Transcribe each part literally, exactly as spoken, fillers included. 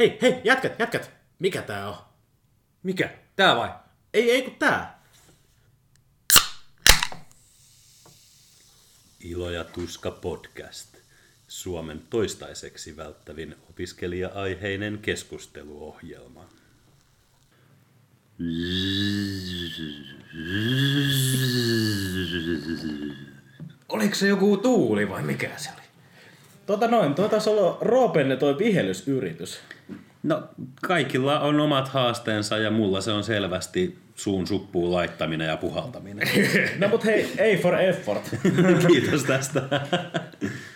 Hei, hei, jätkät, jätkät! Mikä tää on? Mikä? Tää vai? Ei, ei kun tää. Ilo ja tuska podcast. Suomen toistaiseksi välttävin opiskelija-aiheinen keskusteluohjelma. Oliko se joku tuuli vai mikä se oli? Tota noin, tuo taisi olla Roopenne toi vihelysyritys. No, kaikilla on omat haasteensa ja mulla se on selvästi suun suppuun laittaminen ja puhaltaminen. No mut hei, ei for effort. Kiitos tästä.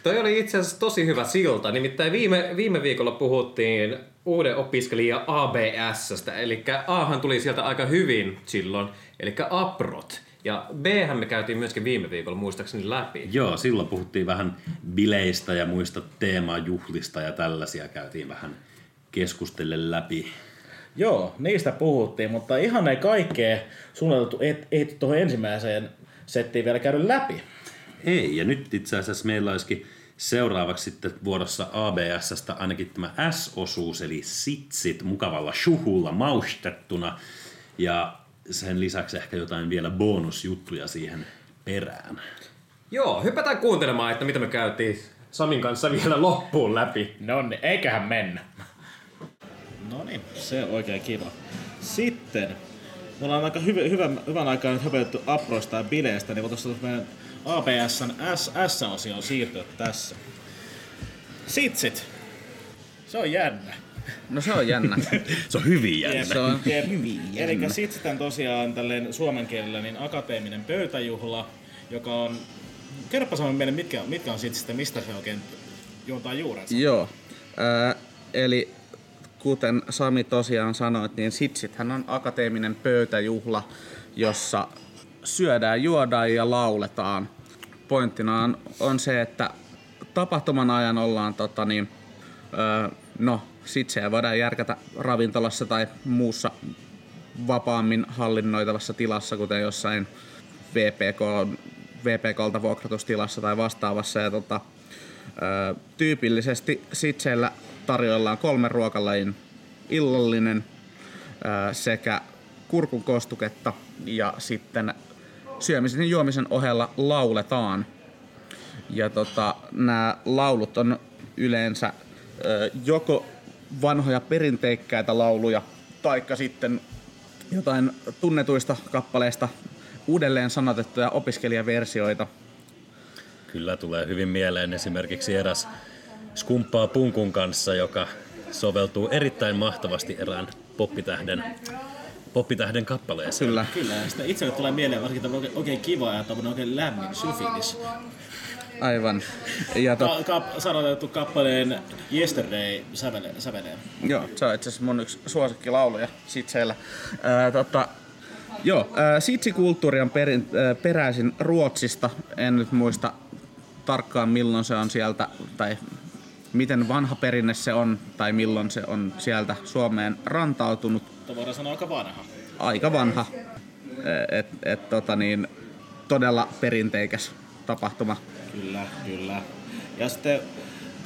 Toi oli itse asiassa tosi hyvä silta. Nimittäin viime, viime viikolla puhuttiin uuden opiskelijan A B S:stä. Eli A:han tuli sieltä aika hyvin silloin, eli APROT. Ja B:hän me käytiin myöskin viime viikolla muistaakseni läpi. Joo, silloin puhuttiin vähän bileistä ja muista teemajuhlista ja tällaisia käytiin vähän keskustelle läpi. Joo, niistä puhuttiin, mutta ihan ei kaikkea suunniteltu ehti tuohon ensimmäiseen settiin vielä käydä läpi. Ei, ja nyt itse asiassa meillä olisikin seuraavaksi sitten vuorossa A B S:stä ainakin tämä S-osuus, eli sitsit mukavalla shuhulla maustettuna, ja sen lisäksi ehkä jotain vielä bonusjuttuja siihen perään. Joo, hypätään kuuntelemaan, että mitä me käytiin Samin kanssa vielä loppuun läpi. Nonni, eiköhän mennä. No niin, se on oikein kiva. Sitten, me ollaan aika hyvä, hyvä, hyvän aikaa nyt höpötetty aproista ja bileistä, niin voitaisiin meidän A B S:n S-osioon siirtyä tässä. Sitsit. Se on jännä. No se on jännä. Se on hyvin jännä. Se on hyvin jännä. Elikkä sitsit on tosiaan tälleen suomen kielellä niin akateeminen pöytäjuhla, joka on... Kerropa samoin meille, mitkä, mitkä on sitsit ja mistä se oikein juontaa juurensa. Joo. Äh, eli... Kuten Sami tosiaan sanoi, niin sitsithän on akateeminen pöytäjuhla, jossa syödään, juodaan ja lauletaan. Pointtina on, on se, että tapahtuman ajan ollaan, tota niin, öö, no sitsejä voidaan järkätä ravintolassa tai muussa vapaammin hallinnoitavassa tilassa, kuten jossain V P K:lta vuokratustilassa tai vastaavassa. Ja tota, öö, tyypillisesti sitseillä tarjoillaan kolmen ruokalajin illallinen sekä kurkunkostuketta ja sitten syömisen ja juomisen ohella lauletaan. Ja tota, nämä laulut on yleensä joko vanhoja perinteikkäitä lauluja taikka sitten jotain tunnetuista kappaleista uudelleen sanotettuja opiskelijaversioita. Kyllä tulee hyvin mieleen esimerkiksi eräs Skumppaa punkun kanssa, joka soveltuu erittäin mahtavasti erään poppitähden, poppitähden kappaleeseen. Kyllä. Kyllä, ja sitä itselle tulee mieleen varsinkin oikein, oikein kiva ja tämmöinen oikein lämmin syfilis. Aivan. Ja to... ka- ka- sanotettu kappaleen Yesterday sävelee. sävelee. Joo, se on itse asiassa mun yksi suosikkilauluja sitseillä. Äh, tota, joo, äh, sitsikulttuuri on perin, äh, peräisin Ruotsista. En nyt muista tarkkaan milloin se on sieltä, tai... miten vanha perinne se on, tai milloin se on sieltä Suomeen rantautunut. Tämä voidaan sanoa aika vanha. Aika vanha. Et, et, tota niin, todella perinteikäs tapahtuma. Kyllä, kyllä. Ja sitten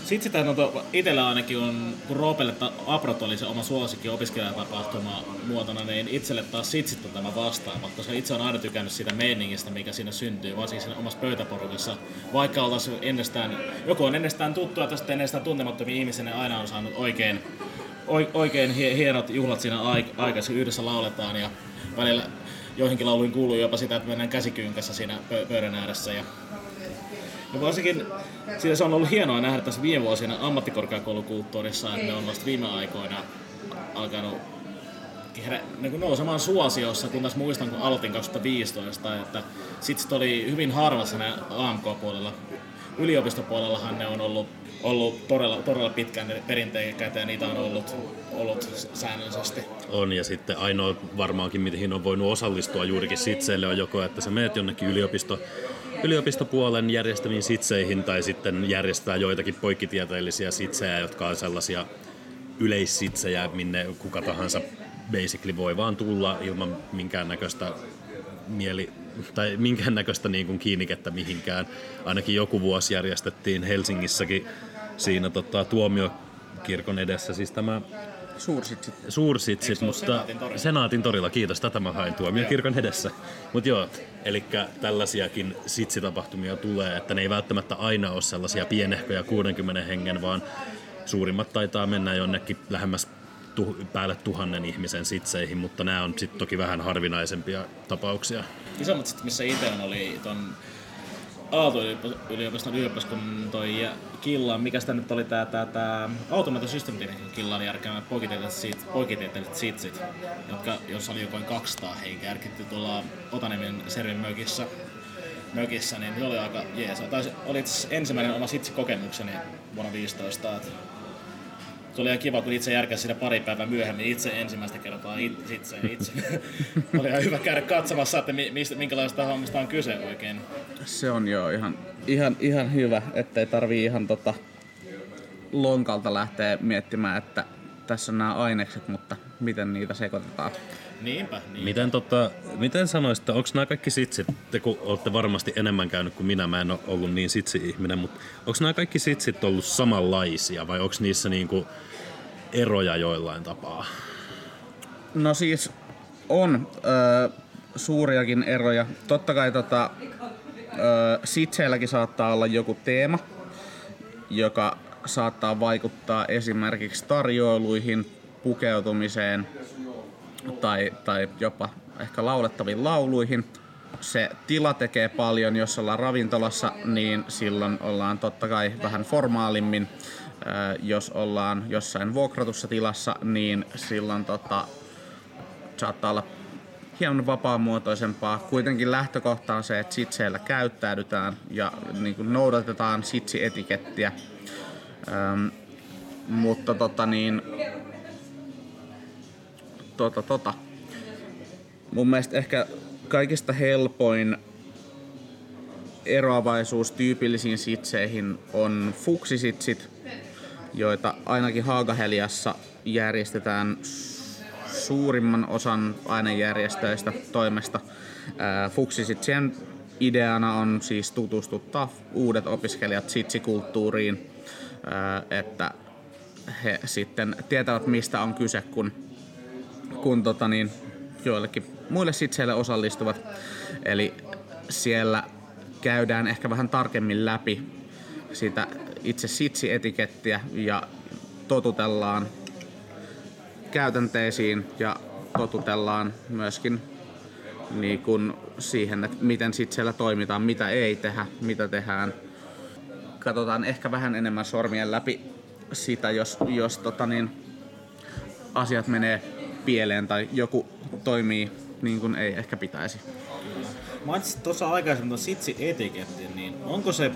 sit sitä no, itsellä ainakin on, kun Roopelle APROT oli se oma suosikki opiskelijatapahtuma muotona, niin itselle taas sitsit on tämä vastaava, koska itse on aina tykännyt siitä meiningistä, mikä siinä syntyy, varsinkin siinä omassa pöytäporukassa. Vaikka oltaisiin ennestään, joku on ennestään tuttua, tästä ennestään tuntemattomia ihmisiä, ne aina on saanut oikein, oikein hienot juhlat siinä aikaisin. Yhdessä lauletaan ja välillä joihinkin lauluihin kuuluu jopa sitä, että mennään käsikyynkässä siinä pöydän ääressä. Ja Ja varsinkin siitä se on ollut hienoa nähdä tässä viime vuosina ammattikorkeakoulukulttuurissa, että ne on vasta viime aikoina alkanut herä, niin nousemaan suosiossa, kun tässä muistan, kun aloitin kaksituhattaviisitoista, että sitten oli hyvin harvassa nämä A M K-puolella. Yliopistopuolellahan ne on ollut, ollut todella, todella pitkään perinteikäitä ja niitä on ollut, ollut säännöllisesti. On, ja sitten ainoa varmaankin, mihin on voinut osallistua juurikin sitseille on joko, että sä menet jonnekin yliopisto. yliopistopuolen järjestämiin sitseihin tai sitten järjestää joitakin poikkitieteellisiä sitsejä, jotka on sellaisia yleissitsejä, minne kuka tahansa basically voi vaan tulla ilman minkäännäköistä mieli tai minkäännäköistä niin kuin kiinnikettä mihinkään. Ainakin joku vuosi järjestettiin Helsingissäkin siinä tota, tuomio, kirkon edessä, siis tämä Suursitsit. Suursitsit, mutta Senaatin torilla? Senaatin torilla, kiitos, tätä mä hain tuomion kirkon edessä. Mut joo, elikkä tällaisiakin sitsitapahtumia tulee, että ne ei välttämättä aina ole sellaisia pienehköjä kuudenkymmenen hengen, vaan suurimmat taitaa mennä jonnekin lähemmäs tu- päälle tuhannen ihmisen sitseihin, mutta nämä on sitten toki vähän harvinaisempia tapauksia. Isommat sitten, missä itse oli ton Aalto-yliopiston yliopiston toi killan, mikä sitä nyt oli tää, tää, tää automaattisysteemitiikin killan järkevä poikitieteelliset sitsit, jotka, jos oli jokoin kaksisataa henkeä, järkitty tuolla Otaniemen Servin mökissä, mökissä, niin se oli aika jees. Taisi, oli ensimmäinen oma sitsikokemukseni vuonna viisitoista. Et se oli ihan kiva, kun itse järkäsi siinä pari päivää myöhemmin itse ensimmäistä kertaa itse. itse. Oli ihan hyvä käydä katsomassa, että minkälaista hommista on kyse oikein. Se on jo ihan, ihan, ihan hyvä, ettei tarvii ihan tota lonkalta lähteä miettimään, että tässä on nämä ainekset, mutta miten niitä sekoitetaan. Niinpä, niinpä. Miten, tota, miten sanoisitte, onko nämä kaikki sitsit, te kun olette varmasti enemmän käynyt kuin minä, mä en ole ollut niin sitsi-ihminen, mutta onko nämä kaikki sitsit ollut samanlaisia vai onko niissä niinku eroja joillain tapaa? No siis on ö, suuriakin eroja. Totta kai tota, ö, sitseilläkin saattaa olla joku teema, joka saattaa vaikuttaa esimerkiksi tarjoiluihin, pukeutumiseen, Tai, tai jopa ehkä laulettaviin lauluihin. Se tila tekee paljon, jos ollaan ravintolassa, niin silloin ollaan totta kai vähän formaalimmin. Jos ollaan jossain vuokratussa tilassa, niin silloin tota, saattaa olla hieman vapaamuotoisempaa. Kuitenkin lähtökohta on se, että sitseillä käyttäydytään ja niin kuin noudatetaan sitsietikettiä. Ähm, mutta tota niin... Tota, tota. Mun mielestä ehkä kaikista helpoin eroavaisuus tyypillisiin sitseihin on fuksisitsit, joita ainakin Haaga-Heliassa järjestetään suurimman osan ainejärjestöistä toimesta. Fuksisitsien ideana on siis tutustuttaa uudet opiskelijat sitsikulttuuriin, että he sitten tietävät mistä on kyse, kun kun tota niin, joillekin muille sitseille osallistuvat. Eli siellä käydään ehkä vähän tarkemmin läpi sitä itse sitsi-etikettiä ja totutellaan käytänteisiin ja totutellaan myöskin niin kuin siihen, että miten sitseillä toimitaan, mitä ei tehdä, mitä tehdään. Katsotaan ehkä vähän enemmän sormien läpi sitä, jos, jos tota niin, asiat menee pieleen tai joku toimii niin kuin ei ehkä pitäisi. Mä ajattelin tuossa aikaisemmin tuon sitsi-etiketin, niin onko se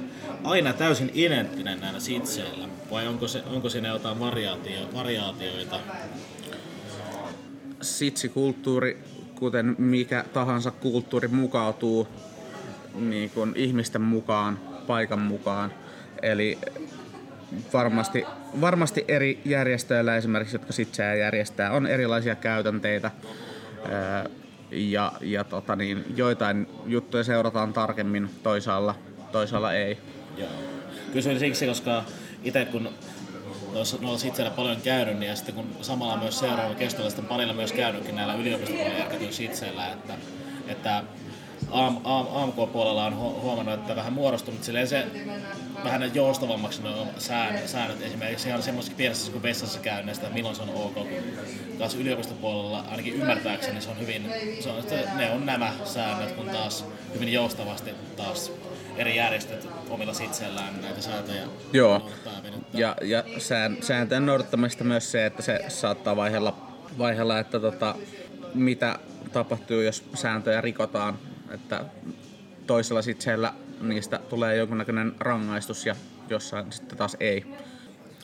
aina täysin identtinen näillä sitseillä vai onko, se, onko siinä jotain variaatio, variaatioita? Sitsikulttuuri, kuten mikä tahansa kulttuuri, mukautuu niin kuin ihmisten mukaan, paikan mukaan. Eli Varmasti, varmasti eri järjestöillä esimerkiksi, jotka sitseä järjestää, on erilaisia käytänteitä ja, ja tota niin, joitain juttuja seurataan tarkemmin, toisaalla, toisaalla ei. Joo. Kysyin siksi, koska itse kun olen sitseillä paljon käynyt niin ja sitten kun samalla myös seuraava kestolla sitten parilla myös käynytkin näillä yliopistopuolella järkätyillä sitseillä, että, että A M K-puolella on huomannut, että vähän muodostunut silleen se vähän joustavammaksi nuo säännöt, säännöt esimerkiksi ihan semmoisessa pienessä kuin vessassa käynneistä, milloin se on ok, kun taas yliopistopuolella ainakin ymmärtääkseni se on hyvin, se on, ne on nämä säännöt, kun taas hyvin joustavasti taas eri järjestöt omilla sitseillään näitä sääntöjä. Joo, ja, ja sään, sääntöjen noudattamista myös se, että se saattaa vaihella, vaihella että tota, mitä tapahtuu, jos sääntöjä rikotaan. Että toisella sitseillä niistä tulee jonkunnäköinen rangaistus ja jossain sitten taas ei.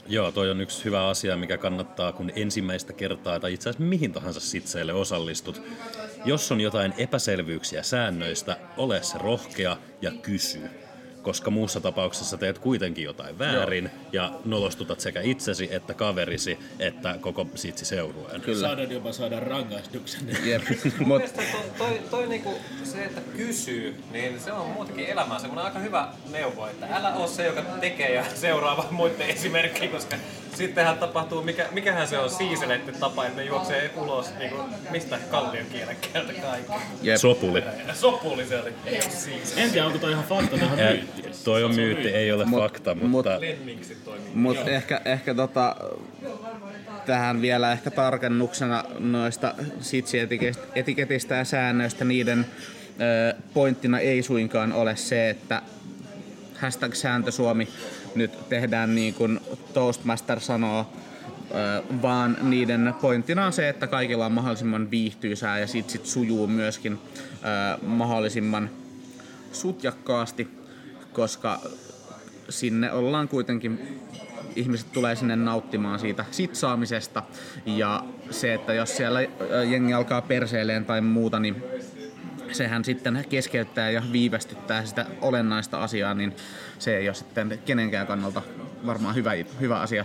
Joo, toi on yksi hyvä asia, mikä kannattaa, kun ensimmäistä kertaa tai itse asiassa mihin tahansa sitseille osallistut. Jos on jotain epäselvyyksiä säännöistä, ole se rohkea ja kysy, koska muussa tapauksessa teet kuitenkin jotain väärin. Joo. Ja nolostutat sekä itsesi että kaverisi että koko sitsiseurueen. Kyllä. Saadaan jopa saada rangaistuksen. Mielestäni toi, toi, toi niinku se, että kysyy, niin se on muutenkin elämää semmoinen aika hyvä neuvo, että älä ole se, joka tekee ja seuraa vaan muiden esimerkkiä, koska sittenhän tapahtuu, mikä, mikähän se on siiselette tapa, että ne juoksee ulos niin kuin, mistä kallion kielekkäältä kaikki. Jep. Sopuli. Sopuli se oli. En tiedä, onko toi ihan fakta, tai ihan myytti. Toi on myytti, ei ole mut, fakta, mut, mutta... Lemmiksi toimii. Mutta ehkä, ehkä tota... Tähän vielä ehkä tarkennuksena noista sitsi-etiketistä ja säännöistä, niiden pointtina ei suinkaan ole se, että hashtag sääntösuomi nyt tehdään niin kuin Toastmaster sanoo, vaan niiden pointtina on se, että kaikilla on mahdollisimman viihtyisää ja sit, sit sujuu myöskin mahdollisimman sutjakkaasti, koska sinne ollaan kuitenkin... Ihmiset tulee sinne nauttimaan siitä sitsaamisesta ja se, että jos siellä jengi alkaa perseileen tai muuta, niin sehän sitten keskeyttää ja viivästyttää sitä olennaista asiaa, niin se ei ole sitten kenenkään kannalta varmaan hyvä, hyvä asia.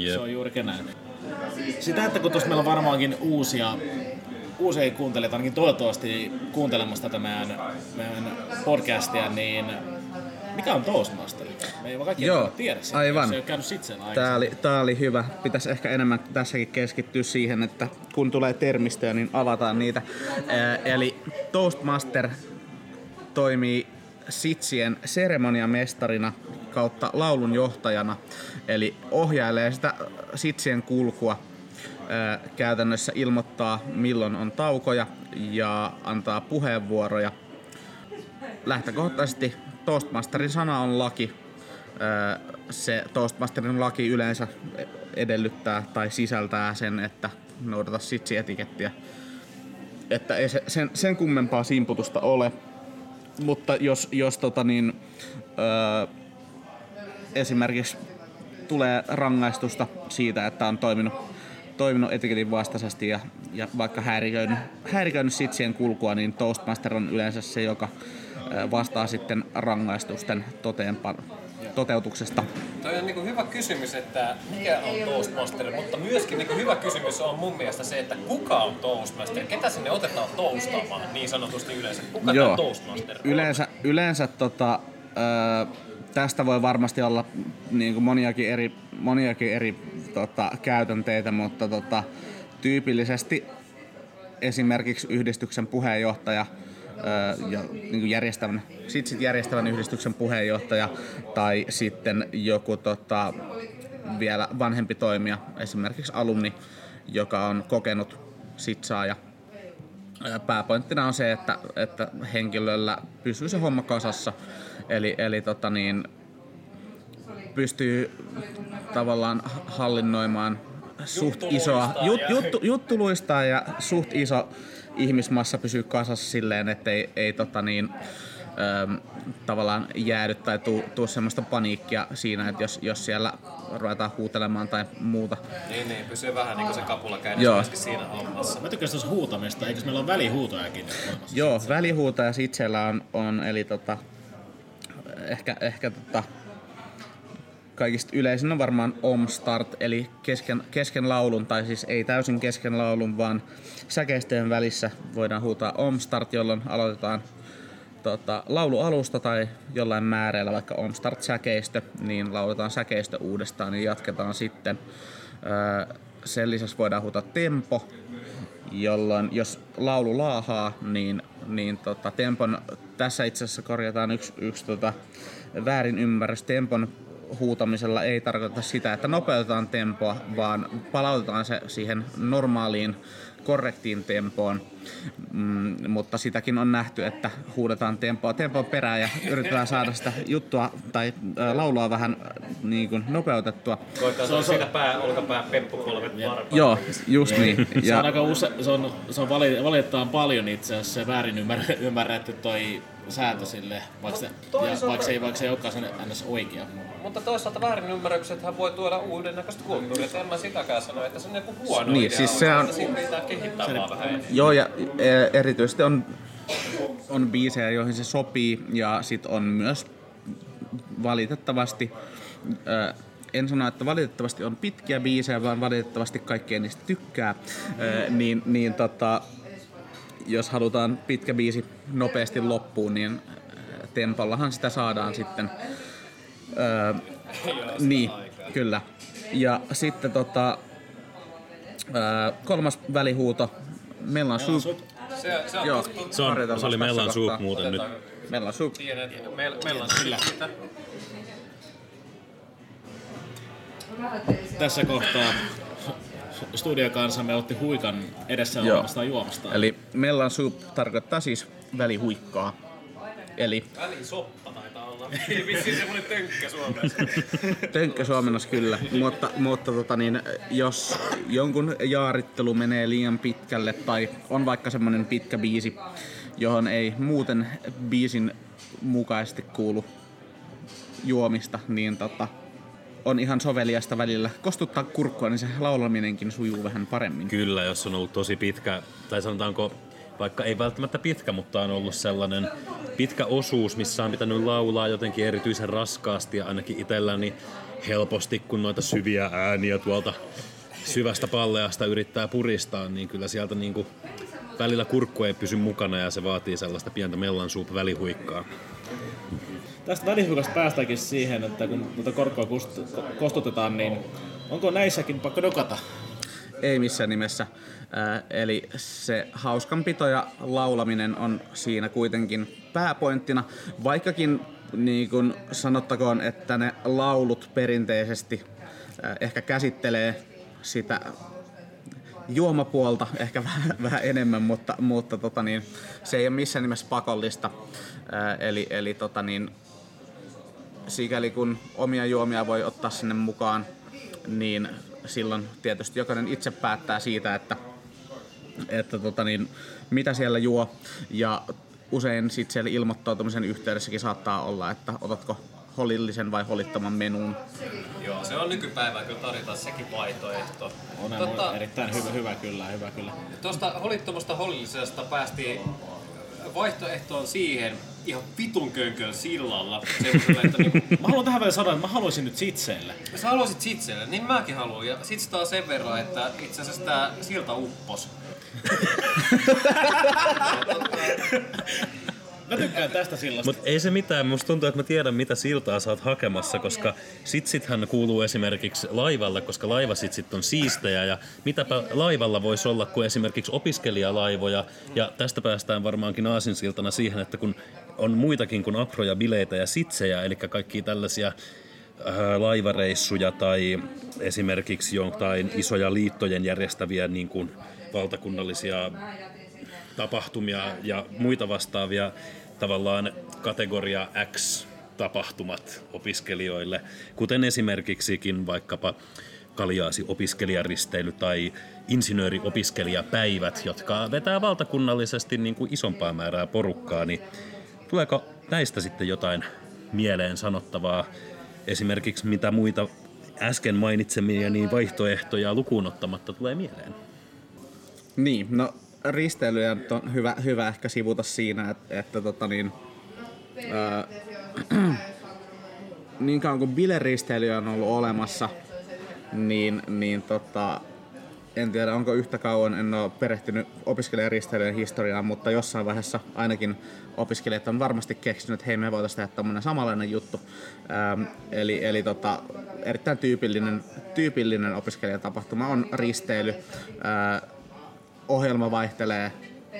Yep. Se on juurikin näin. Sitä, että kun tuossa meillä on varmaankin uusia, uusia kuuntelijat, ainakin toivottavasti kuuntelemassa tätä meidän, meidän podcastia, niin mikä on Toastmaster? Me ei vaan kaikki tiedä sitä, aivan. Se ei ole käynyt sit sen aikaisemmin. Tää oli hyvä. Pitäisi ehkä enemmän tässäkin keskittyä siihen, että kun tulee termistöjä, niin avataan niitä. Äh, eli Toastmaster toimii sitsien seremoniamestarina kautta laulunjohtajana. Eli ohjailee sitä sitsien kulkua. Äh, käytännössä ilmoittaa, milloin on taukoja ja antaa puheenvuoroja. Lähtökohtaisesti Toastmasterin sana on laki. Se Toastmasterin laki yleensä edellyttää tai sisältää sen, että noudata sitsi-etikettiä. Että ei se, sen, sen kummempaa simputusta ole. Mutta jos, jos tota niin, öö, esimerkiksi tulee rangaistusta siitä, että on toiminut, toiminut etiketin vastaisesti ja, ja vaikka häiriköinyt, häiriköinyt sitsien kulkua, niin Toastmaster on yleensä se, joka vastaa sitten rangaistusten toteutuksesta. Tuo on niin hyvä kysymys, että mikä on Toastmaster, mutta myöskin niin hyvä kysymys on mun mielestä se, että kuka on Toastmaster? Ketä sinne otetaan toastaamaan niin sanotusti yleensä? Kuka tämä Toastmaster on? Yleensä, yleensä tota, ö, tästä voi varmasti olla niin moniakin eri, moniakin eri tota, käytänteitä, mutta tota, tyypillisesti esimerkiksi yhdistyksen puheenjohtaja ja niin järjestävän, sit sit järjestävän yhdistyksen puheenjohtaja tai sitten joku tota, vielä vanhempi toimija, esimerkiksi alumni, joka on kokenut sitsaaja. Pääpointtina on se, että, että henkilöllä pysyy se homma kasassa, eli, eli tota niin, pystyy tavallaan hallinnoimaan suht isoa juttuluistaa ja suht iso ihmismassa pysyy kasassa silleen, ettei ei, tota niin, äm, tavallaan jäädy tai tuu, tuu semmoista paniikkia siinä, että jos, jos siellä ruvetaan huutelemaan tai muuta. Niin, niin pysyy vähän niin kuin se kapula käynnissä siinä hommassa. Mä tykkään tuossa huutamista, eikös meillä ole välihuutajakin? Joo, välihuutaja itsellä on, on eli tota, ehkä, ehkä tota, kaikista yleisin on varmaan omstart, eli kesken, kesken laulun, tai siis ei täysin kesken laulun, vaan säkeistöjen välissä voidaan huutaa omstart, jolloin aloitetaan tota, laulualusta tai jollain määreellä, vaikka omstart-säkeistö, niin lauletaan säkeistö uudestaan ja jatketaan sitten. Öö, sen lisäksi voidaan huutaa tempo, jolloin jos laulu laahaa, niin, niin tota, tempon, tässä itse asiassa korjataan yksi, yksi tota, väärin ymmärrys tempon, huutamisella ei tarkoita sitä, että nopeutetaan tempoa, vaan palautetaan se siihen normaaliin, korrektiin tempoon. Mm, mutta sitäkin on nähty, että huudetaan tempoa tempoon perään ja yritetään saada sitä juttua tai ä, laulua vähän niin kuin nopeutettua. Koitetaan saada siitä pää, olkapää, peppukolvet varmaan. Joo, just niin. niin. Ja se on aika use, se on, se on vali, valitettavan paljon itse asiassa se väärin ymmärretty, ymmärretty toi sääntö sille, vaikka, se, ja, vaikka, ei, vaikka se ei olekaan sen ns. Oikea. Mutta toisaalta väärinymmärryksethän voi tuoda uudennäköistä kulttuuria, että en mä sitäkään sano, että se on joku huono niin, idea, siis se on, että siinä pitää kehittää se, vaan vähän. Joo, ja erityisesti on, on biisejä, joihin se sopii, ja sit on myös valitettavasti, en sano, että valitettavasti on pitkiä biisejä, vaan valitettavasti kaikkea niistä tykkää, mm-hmm. niin, niin tota... Jos halutaan pitkä biisi nopeasti loppuun, niin tempollahan sitä saadaan sitten. Öö, niin, kyllä. Ja sitten tota, kolmas välihuuto. Mellan soup. Se, se on, joo, se on, se oli mellan soup muuten otetaan. Nyt. Mellan soup. Mellan kyllä. Tässä kohtaa studiokansamme otti huikan edessä olemastaan juomastaan. Eli mellan soup tarkoittaa siis välihuikkaa. Eli välisoppa taitaa olla. Ei vissiin semmoinen tönkkä suomessa. Tönkkä suomessa kyllä, mutta, mutta tota niin, jos jonkun jaarittelu menee liian pitkälle tai on vaikka semmoinen pitkä biisi, johon ei muuten biisin mukaisesti kuulu juomista, niin tota, on ihan soveliasta välillä kostuttaa kurkkua, niin se laulaminenkin sujuu vähän paremmin. Kyllä, jos on ollut tosi pitkä, tai sanotaanko vaikka ei välttämättä pitkä, mutta on ollut sellainen pitkä osuus, missä on pitänyt laulaa jotenkin erityisen raskaasti ja ainakin itselläni helposti, kun noita syviä ääniä tuolta syvästä palleasta yrittää puristaa, niin kyllä sieltä niinku välillä kurkku ei pysy mukana ja se vaatii sellaista pientä mellan suup välihuikkaa. Tästä välihuikasta päästäänkin siihen, että kun tuota korkoa kostutetaan, niin onko näissäkin pakko dokata? Ei missään nimessä. Äh, eli se hauskanpito ja laulaminen on siinä kuitenkin pääpointtina, vaikkakin niin kun sanottakoon, että ne laulut perinteisesti äh, ehkä käsittelee sitä juomapuolta ehkä vähän, vähän enemmän, mutta, mutta tota niin, se ei ole missään nimessä pakollista. Äh, eli eli tota niin, sikäli kun omia juomia voi ottaa sinne mukaan, niin silloin tietysti jokainen itse päättää siitä, että, että tota niin, mitä siellä juo. Ja usein sit siellä ilmoittautumisen yhteydessäkin saattaa olla, että otatko holillisen vai holittoman menuun. Joo, se on nykypäivää kyllä tarjota sekin vaihtoehto. On tota, erittäin hyvä, hyvä kyllä, hyvä kyllä. Tuosta holittomasta holillisesta päästiin vaihtoehtoon siihen ihan vitun könkön sillalla. Niinku, mä haluan tähän väliin sanoa, että mä haluaisin nyt sitseillä. Sä haluaisit sitseillä, niin mäkin haluan. Ja sit sitä on sen verran, että itse asiassa tää silta uppos. Mä tykkään tästä sillasta. Mut ei se mitään, musta tuntuu, että mä tiedän mitä siltaa sä oot hakemassa, koska sitsithän kuuluu esimerkiksi laivalle, koska laivasitsit on siistejä ja mitäpä laivalla voisi olla kuin esimerkiksi opiskelijalaivoja ja tästä päästään varmaankin aasinsiltana siihen, että kun on muitakin kuin aproja, bileitä ja sitsejä, eli kaikki tällaisia ää, laivareissuja tai esimerkiksi jotain isoja liittojen järjestäviä niin kuin valtakunnallisia tapahtumia ja muita vastaavia tavallaan kategoria X-tapahtumat opiskelijoille, kuten esimerkiksikin vaikkapa Kaljaasi-opiskelijaristely tai insinööriopiskelijapäivät, jotka vetää valtakunnallisesti niin kuin isompaa määrää porukkaa, niin tuleeko näistä sitten jotain mieleen sanottavaa, esimerkiksi mitä muita äsken mainitsemia niin vaihtoehtoja lukuun ottamatta tulee mieleen? Niin, no risteilyjä on hyvä, hyvä ehkä sivuta siinä, että, että tota niin, ää, niin kauan kuin bileristeilyjä on ollut olemassa, niin, niin tota, en tiedä onko yhtä kauan, en ole perehtynyt opiskelijaristeilyjen historiaan, mutta jossain vaiheessa ainakin opiskelijat on varmasti keksinyt, että hei, me voitaisiin tehdä tämmöinen samanlainen juttu. Ää, eli eli tota, erittäin tyypillinen, tyypillinen opiskelijatapahtuma on risteily. Ää, Ohjelma vaihtelee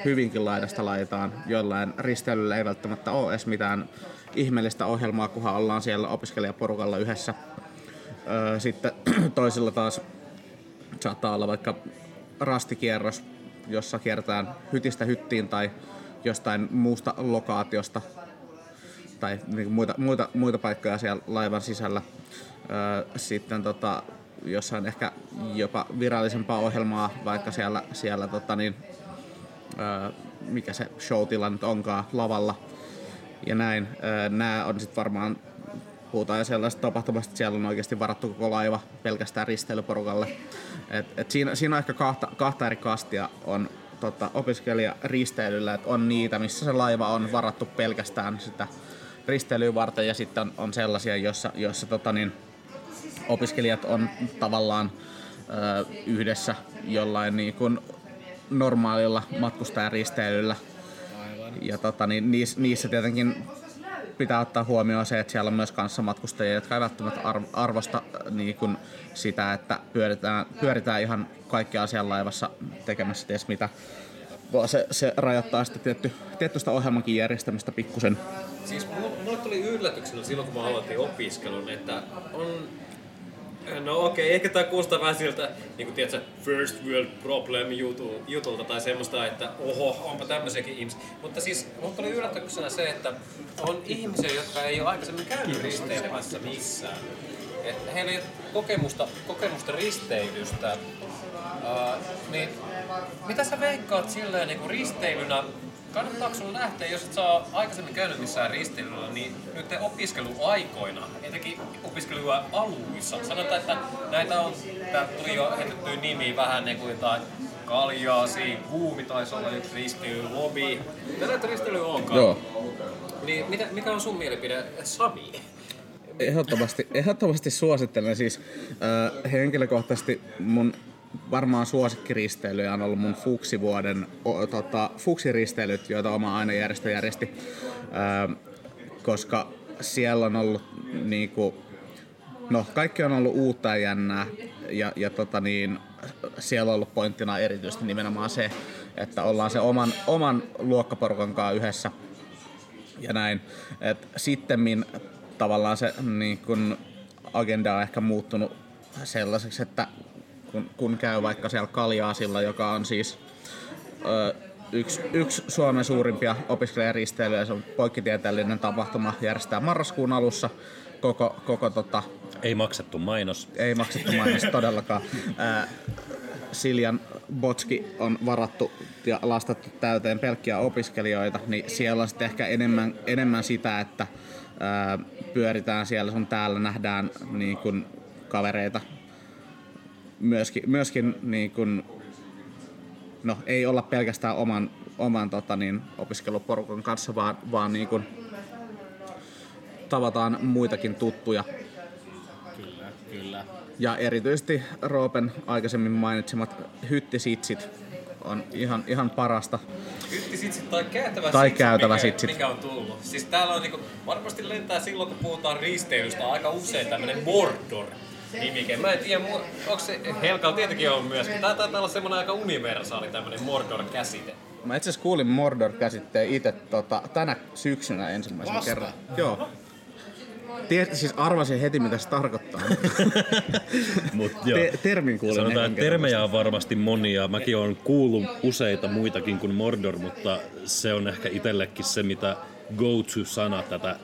hyvinkin laidasta laitaan, jollain risteilyllä ei välttämättä ole edes mitään ihmeellistä ohjelmaa, kunhan ollaan siellä opiskelijaporukalla yhdessä. Sitten toisilla taas saattaa olla vaikka rastikierros, jossa kierretään hytistä hyttiin tai jostain muusta lokaatiosta tai muita, muita, muita paikkoja siellä laivan sisällä. Sitten tota, jossain ehkä jopa virallisempaa ohjelmaa, vaikka siellä, siellä tota niin, ö, mikä se showtila nyt onkaan, lavalla ja näin. Ö, nää on sitten varmaan, puhutaan jo sellaisesta tapahtumasta, että siellä on oikeasti varattu koko laiva pelkästään risteilyporukalle. Et, et siinä, siinä on ehkä kahta, kahta eri kastia on tota, opiskelijaristeilyllä, että on niitä, missä se laiva on varattu pelkästään sitä risteilyä varten ja sitten on, on sellaisia, joissa, joissa tota niin, opiskelijat on tavallaan ö, yhdessä jollain niin kuin normaalilla matkustajaristeilyllä. Ja tota, niin, niissä, niissä tietenkin pitää ottaa huomioon se, että siellä on myös kanssamatkustajia, jotka ei välttämättä arvosta niin kuin sitä, että pyöritään, pyöritään ihan kaikkea siellä laivassa tekemässä ties mitä. Se, se rajoittaa sitä tietty, tiettystä ohjelmankin järjestämistä pikkusen. Siis mulle tuli yllätyksenä silloin, kun mä aloitin opiskelun, että on... No okei, okay. Ehkä tämä kuulostaa vähän siltä, niin kuin tiedätkö, first world problem jutulta tai semmoista, että oho, onpa tämmöisiäkin ihmisiä. Mutta siis mun tuli yllätyksenä se, että on ihmisiä, jotka ei ole aikaisemmin käynyt risteilemässä missään. Että heillä ei ole kokemusta, kokemusta risteilystä. Uh, niin, mitä sä veikkaat silleen niin kuin risteilynä? Kannattaako sun lähteä, jos et saa aikaisemmin käynyt missään risteilyllä, niin nyt te opiskeluaikoina, etenkin opiskeluja aluissa. Sanotaan, että näitä on, tää tuli jo heitettyä nimiä vähän niin kuin jotain Kaljaasi, Kuumi taisi olla nyt risteilylobi. Mitä näitä risteilyä onkaan? Joo. Niin mitä, mikä on sun mielipide, Sami? Ehdottomasti, ehdottomasti suosittelen. Siis äh, henkilökohtaisesti mun varmaan suosikkiristeilyjä on ollut mun fuksivuoden o, tota, fuksiristeilyt, joita oma ainejärjestö järjesti, öö, koska siellä on ollut niinku, no kaikki on ollut uutta ja jännää ja, ja tota niin, siellä on ollut pointtina erityisesti nimenomaan se, että ollaan se oman, oman luokkaporukan kanssa yhdessä ja näin. Et sittemmin tavallaan se niin kun agenda on ehkä muuttunut sellaiseksi, että Kun, kun käy vaikka siellä Kaljaasilla, joka on siis ö, yksi, yksi Suomen suurimpia opiskelijaristeilyjä. Se on poikkitieteellinen tapahtuma, järjestää marraskuun alussa. Koko, koko, tota, ei maksettu mainos. Ei maksettu mainos todellakaan. Ö, Siljan botski on varattu ja lastattu täyteen pelkkiä opiskelijoita, niin siellä on sitten ehkä enemmän, enemmän sitä, että ö, pyöritään siellä sun täällä, nähdään niin kun, kavereita. Myöskin, myöskin niin kun, no, ei olla pelkästään oman, oman tota niin, opiskeluporukan kanssa, vaan, vaan niin kun, tavataan muitakin tuttuja. Kyllä, kyllä. Ja erityisesti Roopen aikaisemmin mainitsemat hyttisitsit on ihan, ihan parasta. Hyttisitsit tai käytävä, tai sitsit, käytävä mikä, sitsit, mikä on tullut. Siis täällä on niinku, varmasti lentää silloin, kun puhutaan risteilystä, aika usein tämmönen Mordor. Nimike. Mä en tiedä, onko se, Helkalla tietenkin on myöskin. Tää taitaa olla semmonen aika universaali tämmönen Mordor-käsite. Mä itse asiassa kuulin Mordor-käsitteen ite tota, tänä syksynä ensimmäisen Vasta. kerran. Joo. Tiet, siis arvasin heti mitä se tarkoittaa. Mut joo. Te- termin kuulin. Sanotaan, että termejä on varmasti monia. Mäkin olen kuullut useita muitakin kuin Mordor, mutta se on ehkä itsellekin se, mitä go-to-sana tätä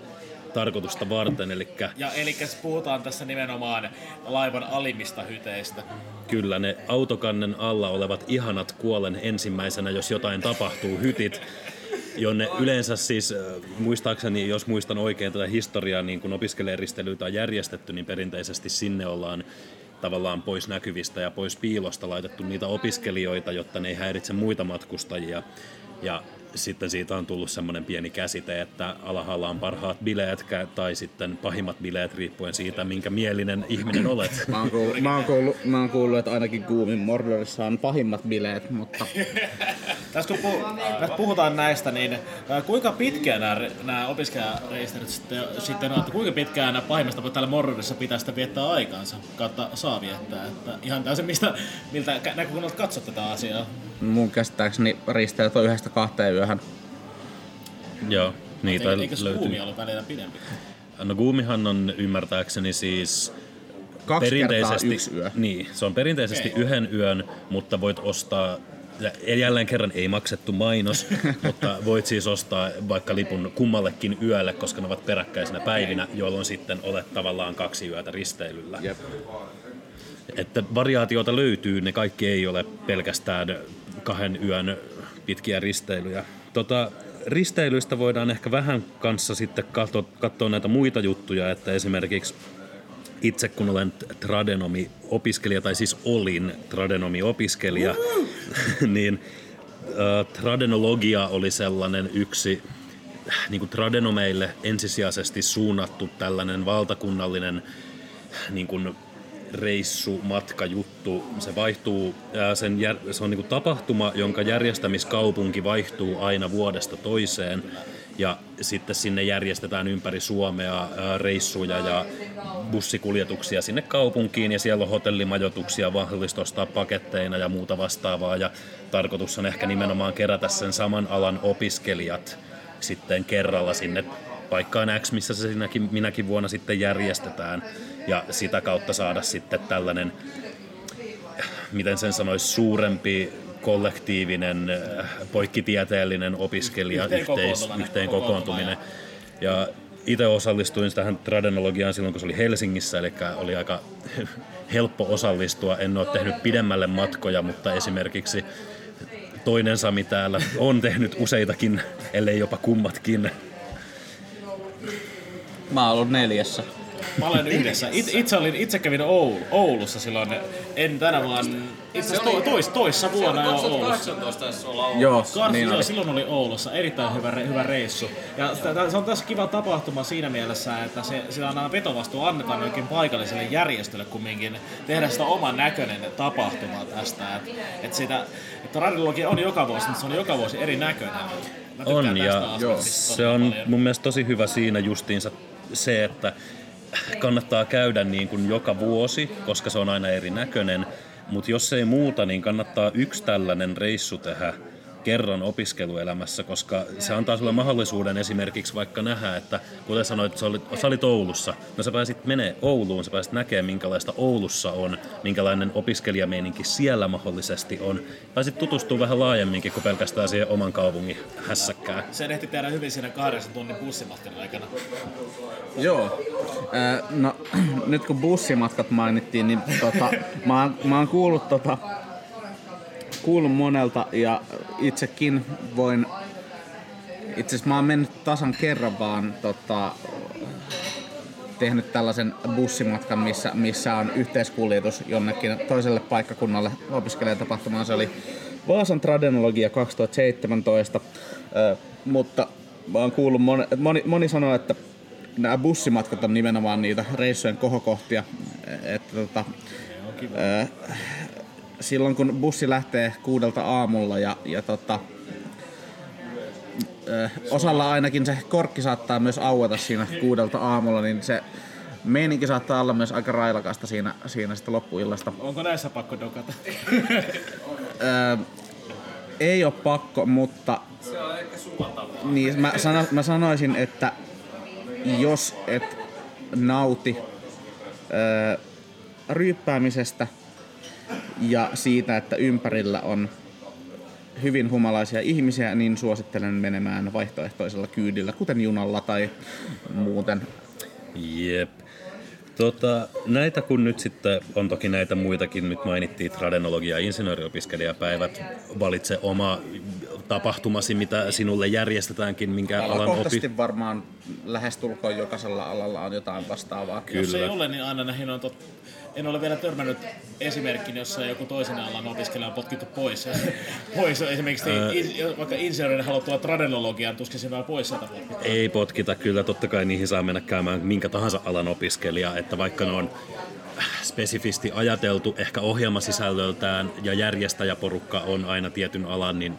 tarkoitusta varten, elikkä... Ja elikkä puhutaan tässä nimenomaan laivan alimmista hyteistä. Kyllä, ne autokannen alla olevat ihanat kuolen ensimmäisenä, jos jotain tapahtuu, hytit, jonne yleensä siis, muistaakseni, jos muistan oikein tätä historiaa, niin kun opiskelijaristeilyitä on järjestetty, niin perinteisesti sinne ollaan tavallaan pois näkyvistä ja pois piilosta laitettu niitä opiskelijoita, jotta ne ei häiritse muita matkustajia. Ja sitten siitä on tullut semmoinen pieni käsite, että alhaalla on parhaat bileet tai sitten pahimmat bileet riippuen siitä, minkä mielinen ihminen olet. Mä oon kuullut, mä oon kuullut, mä oon kuullut että ainakin Goomin Mordorissa on pahimmat bileet, mutta... Tässä kun puh- puhutaan näistä, niin kuinka pitkään nämä, nämä opiskelijareisteilyt sitten, sitten on, että kuinka pitkään nämä pahimmasta täällä Mordorissa pitää sitä viettää aikaansa, kautta saa viettää, että ihan täysin mistä, miltä näkökulmalta katsot tätä asiaa? Mun käsittääkseni risteilyt on yhdestä kahteen yöhön. Joo, niitä löytyy. Eikös Guumi ollut välillä pidempi? No Guumihan on ymmärtääkseni siis... Kaksi perinteisesti, kertaa yksi yö. Niin, se on perinteisesti okay. Yhden yön, mutta voit ostaa... Jälleen kerran ei maksettu mainos, mutta voit siis ostaa vaikka lipun kummallekin yölle, koska ne ovat peräkkäisinä päivinä, jolloin sitten olet tavallaan kaksi yötä risteilyllä. Yep. Että variaatioita löytyy, ne kaikki ei ole pelkästään kahden yön pitkiä risteilyjä. Tota, risteilyistä voidaan ehkä vähän kanssa sitten katsoa, katsoa näitä muita juttuja, että esimerkiksi itse kun olen tradenomi-opiskelija, tai siis olin tradenomi-opiskelija, niin äh, tradenologia oli sellainen yksi niin kuin tradenomeille ensisijaisesti suunnattu tällainen valtakunnallinen niin kuin reissu, matka, juttu. Se vaihtuu, sen jär, se on niin kuin tapahtuma, jonka järjestämiskaupunki vaihtuu aina vuodesta toiseen. ja sitten sinne järjestetään ympäri Suomea reissuja ja bussikuljetuksia sinne kaupunkiin ja siellä on hotellimajoituksia vahvistosta paketteina ja muuta vastaavaa ja tarkoitus on ehkä nimenomaan kerätä sen saman alan opiskelijat sitten kerralla sinne paikkaan X, missä se sinäkin, minäkin vuonna sitten järjestetään ja sitä kautta saada sitten tällainen, miten sen sanoisi, suurempi kollektiivinen, poikkitieteellinen opiskelija yhteen kokoontuminen. Ja itse osallistuin tähän Tradenologiaan silloin, kun se oli Helsingissä, eli oli aika helppo osallistua. En ole tehnyt pidemmälle matkoja, mutta esimerkiksi toinen Sami täällä on tehnyt useitakin, ellei jopa kummatkin. Mä olen neljässä. Mä olen yhdessä. It, itse, olin, itse kävin Oulu, Oulussa silloin, en tänä vaan, itse tois, toissa vuonna jo Oulussa. Joo, niin oli. Silloin oli Oulussa, erittäin hyvä, hyvä reissu. Ja se on tässä kiva tapahtuma siinä mielessä, että se, sillä on vetovastuu annetaan jokin paikalliselle järjestölle kumminkin tehdä sitä oman näköinen tapahtuma tästä. Että et sitä, että Tradenologia on joka vuosi, mutta se on joka vuosi eri näköinen. On ja se on paljon. Mun mielestä tosi hyvä siinä justiinsa se, että kannattaa käydä niin kuin joka vuosi, koska se on aina erinäköinen, mutta jos ei muuta, niin kannattaa yksi tällainen reissu tehdä kerran opiskeluelämässä, koska se antaa sulle mahdollisuuden esimerkiksi vaikka nähdä, että kuten sanoit, sä olit, sä olit Oulussa, no sä pääsit menee Ouluun, sä pääsit näkemään minkälaista Oulussa on, minkälainen opiskelijameininki siellä mahdollisesti on. Pääsit tutustua vähän laajemminkin kuin pelkästään siihen oman kaupungin hässäkkään. Se ehti tehdä hyvin siinä kahdeksan tunnin bussimatkan aikana. Joo. Äh, no nyt kun bussimatkat mainittiin, niin tota, mä, oon, mä oon kuullut tota kuullut monelta ja itsekin voin, itse asiassa mä oon mennyt tasan kerran vaan tota, tehnyt tällaisen bussimatkan, missä, missä on yhteiskuljetus jonnekin toiselle paikkakunnalle opiskelijatapahtumaan. Se oli Vaasan Tradenologia kaksituhattaseitsemäntoista, Ö, mutta mä oon kuullut, moni, moni, moni sanoo, että nämä bussimatkat on nimenomaan niitä reissujen kohokohtia, että tota, Ö, silloin kun bussi lähtee kuudelta aamulla ja, ja tota, ö, osalla ainakin se korkki saattaa myös aueta siinä kuudelta aamulla, niin se meininki saattaa olla myös aika railakasta siinä, siinä sitten loppuillasta. Onko näissä pakko dokata? ö, ei ole pakko, mutta se on ehkä sulla tapa. Niin, mä, sano, mä sanoisin, että jos et nauti ö, ryyppäämisestä, ja siitä, että ympärillä on hyvin humalaisia ihmisiä, niin suosittelen menemään vaihtoehtoisella kyydillä, kuten junalla tai muuten. Jep. Tota, näitä kun nyt sitten, on toki näitä muitakin, nyt mainittiin Tradenologia- ja insinööriopiskelijapäivät, valitse oma tapahtumasi, mitä sinulle järjestetäänkin, minkä alan opi... Alakohtaisesti varmaan lähestulkoon jokaisella alalla on jotain vastaavaa. Kyllä. Jos ei ole, niin aina näihin on totta. En ole vielä törmännyt esimerkkinä, jossa joku toisen alan opiskelija on potkittu pois. pois esimerkiksi Ää... in, vaikka insinöörin haluttua tradenologiaan, tuskin sinua pois sieltä potkita. Ei potkita, kyllä totta kai niihin saa mennä käymään minkä tahansa alan opiskelija, että vaikka ne on spesifisti ajateltu ehkä ohjelmasisällöltään ja järjestäjäporukka on aina tietyn alan, niin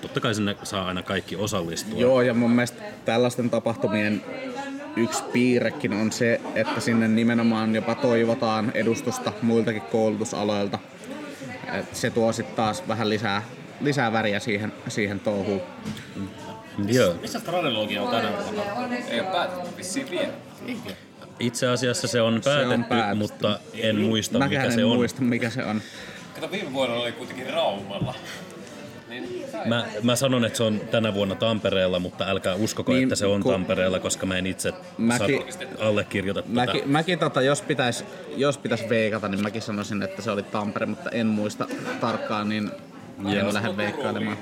totta kai sinne saa aina kaikki osallistua. Joo, ja mun mielestä tällaisten tapahtumien yksi piirrekin on se, että sinne nimenomaan jopa toivotaan edustusta muiltakin koulutusaloilta. Et se tuo sitten taas vähän lisää, lisää väriä siihen, siihen touhuun. Joo. Missä Tradenologia on tänä vuonna? Ei ole päätetty vissiin vielä. Itse asiassa se on päätetty, se on päätetty. mutta en muista Mäkään mikä en se on. muista mikä se on. Kato, viime vuonna oli kuitenkin Raumalla. Mä, mä sanon, että se on tänä vuonna Tampereella, mutta älkää uskoko, niin, että se on Tampereella, koska mä en itse mäki, saa allekirjoita mäki, tätä. Mäkin, tota, jos pitäisi jos pitäis veikata, niin mäkin sanoisin, että se oli Tampere, mutta en muista tarkkaan, niin en lähde veikkailemaan.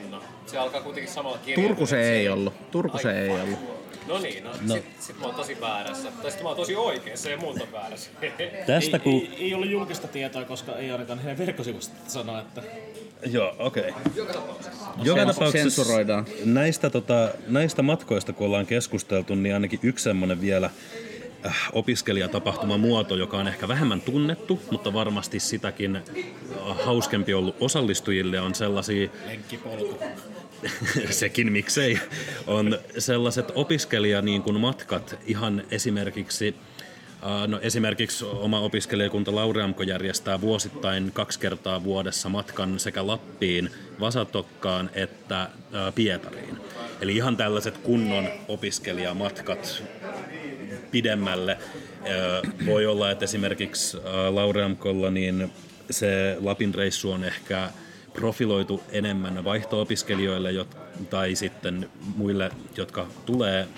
Se alkaa kuitenkin samalla kirjalla. Turku se ei ollut. Turku se ei ollut. No niin, no, no. Sit, sit mä oon tosi väärässä. Tai sit mä oon tosi oikeassa ja muut on väärässä. Tästä ei, kun... ei, ei ollut julkista tietoa, koska ei anneta heidän verkkosivusta sanoa, että... Joo, okei. Okay. Joka tapauksessa. Joka tapauksessa sensuroidaan. Näistä, tota, näistä matkoista, kun ollaan keskusteltu, niin ainakin yksi semmoinen vielä äh, opiskelijatapahtumamuoto, joka on ehkä vähemmän tunnettu, mutta varmasti sitäkin äh, hauskempi ollut osallistujille, on sellaisia... Lenkkipolku. sekin miksei, on sellaiset opiskelija niin kuin matkat ihan esimerkiksi, no esimerkiksi oma opiskelijakunta Laureamko järjestää vuosittain kaksi kertaa vuodessa matkan sekä Lappiin, Vasatokkaan että Pietariin. Eli ihan tällaiset kunnon opiskelijamatkat pidemmälle. Voi olla, että esimerkiksi Laureamkolla niin se Lapin reissu on ehkä profiloitu enemmän vaihto-opiskelijoille tai sitten muille, jotka tulee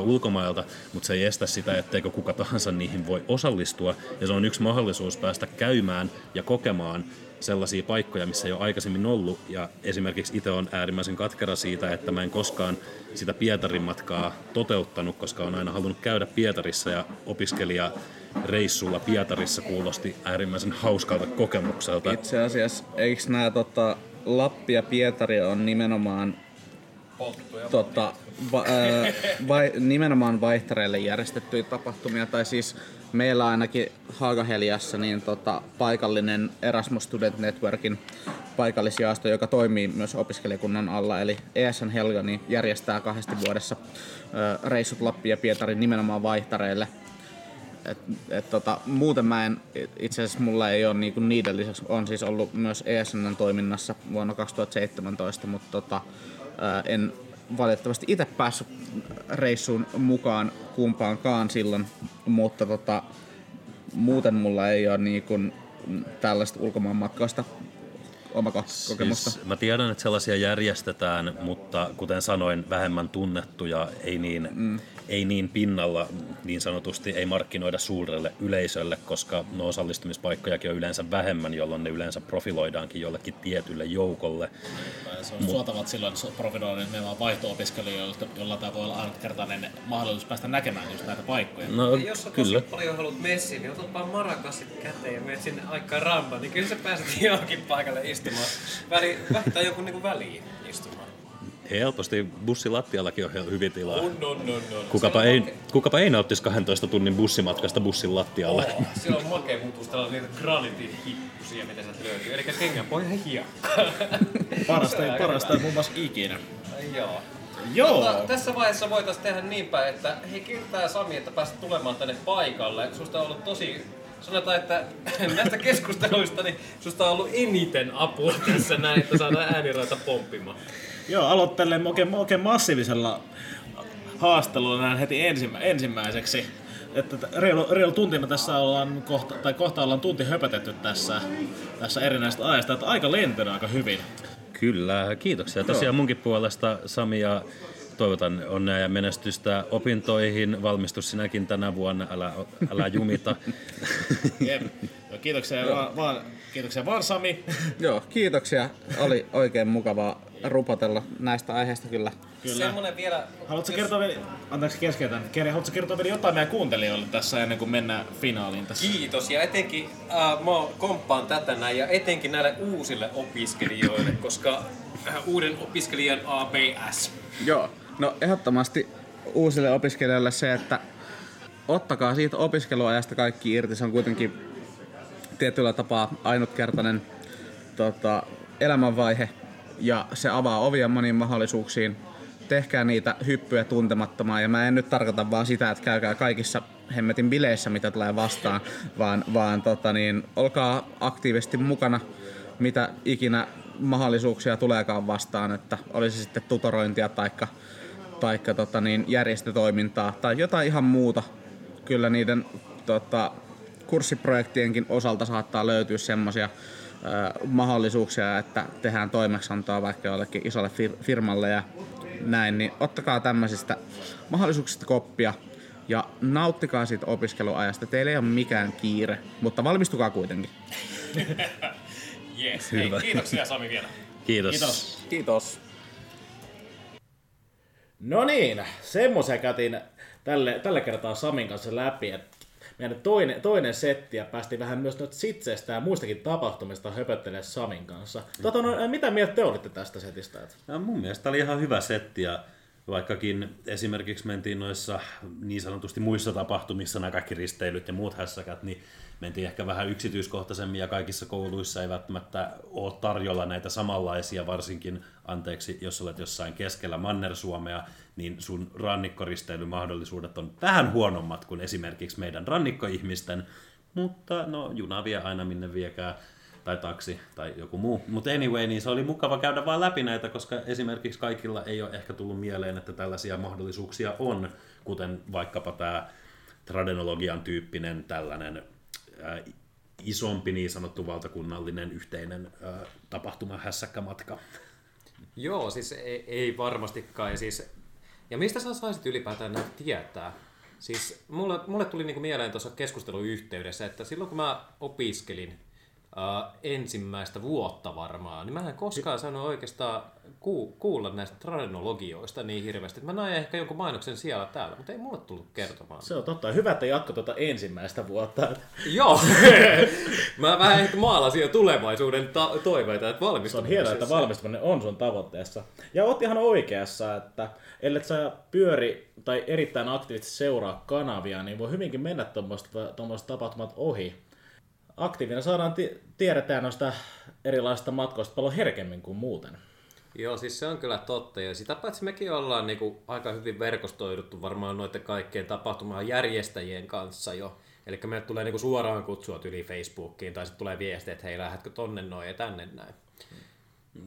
ulkomailta, mutta se ei estä sitä, etteikö kuka tahansa niihin voi osallistua. Ja se on yksi mahdollisuus päästä käymään ja kokemaan sellaisia paikkoja, missä ei ole aikaisemmin ollut. Ja esimerkiksi itse olen äärimmäisen katkera siitä, että mä en koskaan sitä Pietarin matkaa toteuttanut, koska olen aina halunnut käydä Pietarissa ja opiskelijareissulla Pietarissa kuulosti äärimmäisen hauskalta kokemukselta. Itse asiassa, eikö nämä tota, Lappi ja Pietari on nimenomaan Tota, va, ää, vai, nimenomaan vaihtareille järjestettyjä tapahtumia, tai siis meillä ainakin Haaga-Heliassa niin tota, paikallinen Erasmus Student Networkin paikallisjaasto, joka toimii myös opiskelijakunnan alla, eli E S N Helga niin järjestää kahdesti vuodessa ää, reissut Lappi ja Pietari nimenomaan vaihtareille. Et, et, tota, muuten mä en, itse asiassa mulla ei ole niinku niiden lisäksi, on siis ollut myös E S N toiminnassa vuonna kaksituhattaseitsemäntoista, mutta tota, en valitettavasti itse päässyt reissuun mukaan kumpaankaan silloin, mutta tota, muuten mulla ei ole niin kuin tällaista ulkomaanmatkausta omakokemusta. Siis, mä tiedän, että sellaisia järjestetään, mutta kuten sanoin, vähemmän tunnettuja, ei niin, mm. ei niin pinnalla niin sanotusti, ei markkinoida suurelle yleisölle, koska no osallistumispaikkojakin on yleensä vähemmän, jolloin ne yleensä profiloidaankin jollekin tietylle joukolle. Se on Mut, suotavat silloin profiloida, että meillä on vaihto-opiskelijoita, jolla tämä voi olla ainutkertainen mahdollisuus päästä näkemään just näitä paikkoja. No, jos sä tosi paljon haluat messiin, niin otat vaan marakassit käteen ja menet sinne aikaan rampaan, niin kyllä sä pääset johonkin paikalle istumaan. Väli, tai joku niinku väliin istumaan. Helposti bussilattiallakin on hyvin tilaa. On, on, on, on. Kukapa, on ei, kukapa ei nauttisi kahdentoista tunnin bussimatkasta bussin lattialla. Oh, siellä on makea muutuus, täällä on niitä granitin hippusia, mitä sieltä löytyy. Elikkä kengänpohja hiekkaa. Parasta ei parasta muun muassa ikinä. Joo. Joo. Mutta tässä vaiheessa voitais tehdä niin päin, että hei kiittää Sami, että pääsit tulemaan tänne paikalle. Susta on ollut tosi... Sanotaan, että näistä keskusteluista niin susta on ollut eniten apua tässä näin, että saadaan ääniraita pomppimaan. Joo, aloittelen oikein, oikein massiivisella haastelulla näin heti ensimmä, ensimmäiseksi. Että reilu, reilu tunti me tässä ollaan kohta, tai kohta ollaan tunti höpätetty tässä, tässä erinäistä ajasta, että aika lentenä aika hyvin. Kyllä, kiitoksia. Tosiaan munkin puolesta Sami ja toivotan onnea ja menestystä opintoihin. Valmistu sinäkin tänä vuonna, älä, älä jumita. Jep. No, kiitoksia, vaan, vaan, kiitoksia vaan Sami. Joo, kiitoksia. Oli oikein mukavaa rupatella näistä aiheista kyllä. Kyllä. Semmoinen vielä... Haluatko jos... kertoa vielä... Anteeksi keskeytän. Haluatko kertoa vielä jotain meidän kuuntelijoille tässä ennen kuin mennään finaaliin tässä? Kiitos. Ja etenkin äh, mä komppaan tätä näin ja etenkin näille uusille opiskelijoille, koska äh, uuden opiskelijan A B S. Joo. No ehdottomasti uusille opiskelijoille se, että ottakaa siitä opiskeluajasta kaikki irti. Se on kuitenkin tietyllä tapaa ainutkertainen tota, elämänvaihe ja se avaa ovia moniin mahdollisuuksiin. Tehkää niitä hyppyjä tuntemattomaan ja mä en nyt tarkoita vaan sitä, että käykää kaikissa hemmetin bileissä, mitä tulee vastaan, vaan, vaan tota niin, olkaa aktiivisesti mukana, mitä ikinä mahdollisuuksia tuleekaan vastaan, että olisi sitten tutorointia taikka, taikka tota niin, järjestötoimintaa tai jotain ihan muuta. Kyllä niiden tota, kurssiprojektienkin osalta saattaa löytyä semmoisia ö, mahdollisuuksia, että tehdään toimeksiantoa vaikka jollekin isolle fir- firmalle ja näin, niin ottakaa tämmöisistä mahdollisuuksista koppia ja nauttikaa siitä opiskeluajasta. Teillä ei ole mikään kiire, mutta valmistukaa kuitenkin. Yes. Hei, kiitoksia Sami vielä. Kiitos. Kiitos. Kiitos. No niin, semmoisen käytiin tälle, tällä kertaa Samin kanssa läpi. Meidän toinen, toinen setti ja päästiin vähän myös noita sitseistä ja muistakin tapahtumista höpöttelemään Samin kanssa. Tota, no, mitä mieltä te olitte tästä setistä? No, mun mielestä oli ihan hyvä setti ja Vaikkakin esimerkiksi mentiin noissa niin sanotusti muissa tapahtumissa nämä kaikki risteilyt ja muut hässäkät, niin mentiin ehkä vähän yksityiskohtaisemmin ja kaikissa kouluissa ei välttämättä ole tarjolla näitä samanlaisia, varsinkin, anteeksi, jos olet jossain keskellä Manner-Suomea, niin sun rannikkoristeilymahdollisuudet on vähän huonommat kuin esimerkiksi meidän rannikkoihmisten, mutta no juna vie aina minne viekään. Tai taksi tai joku muu. Mutta anyway, niin se oli mukava käydä vaan läpi näitä, koska esimerkiksi kaikilla ei ole ehkä tullut mieleen, että tällaisia mahdollisuuksia on, kuten vaikkapa tämä tradenologian tyyppinen tällainen äh, isompi niin sanottu valtakunnallinen yhteinen äh, tapahtuma hässäkkämatka. Joo, siis ei, ei varmastikaan. Ja, siis, ja mistä sä saisit ylipäätään näitä tietää? Siis mulle, mulle tuli niinku mieleen tuossa keskusteluyhteydessä, että silloin kun mä opiskelin, Uh, ensimmäistä vuotta varmaan, niin mä en koskaan saanut oikeastaan ku- kuulla näistä tradenologioista niin hirveästi. Mä näin ehkä jonkun mainoksen siellä täällä, mutta ei mulle tullut kertomaan. Se on totta. Hyvä, että jatko tuota ensimmäistä vuotta. Joo. Mä vähän ehkä maalasin jo tulevaisuuden ta- toiveita, että valmistuminen. Se on hienoa, että valmistuminen on sun tavoitteessa. Ja oot ihan oikeassa, että ellet sä pyöri tai erittäin aktiivisesti seuraa kanavia, niin voi hyvinkin mennä tuommoiset tapahtumat ohi. Aktiivina saadaan t- tiedetään noista erilaisista matkoista paljon herkemmin kuin muuten. Joo, siis se on kyllä totta. Ja sitä paitsi mekin ollaan niinku aika hyvin verkostoiduttu varmaan noiden kaikkien tapahtumaan järjestäjien kanssa jo. Eli meille tulee niinku suoraan kutsua yli Facebookiin tai sitten tulee viesti, että hei, lähdetkö tonne noin ja tänne näin.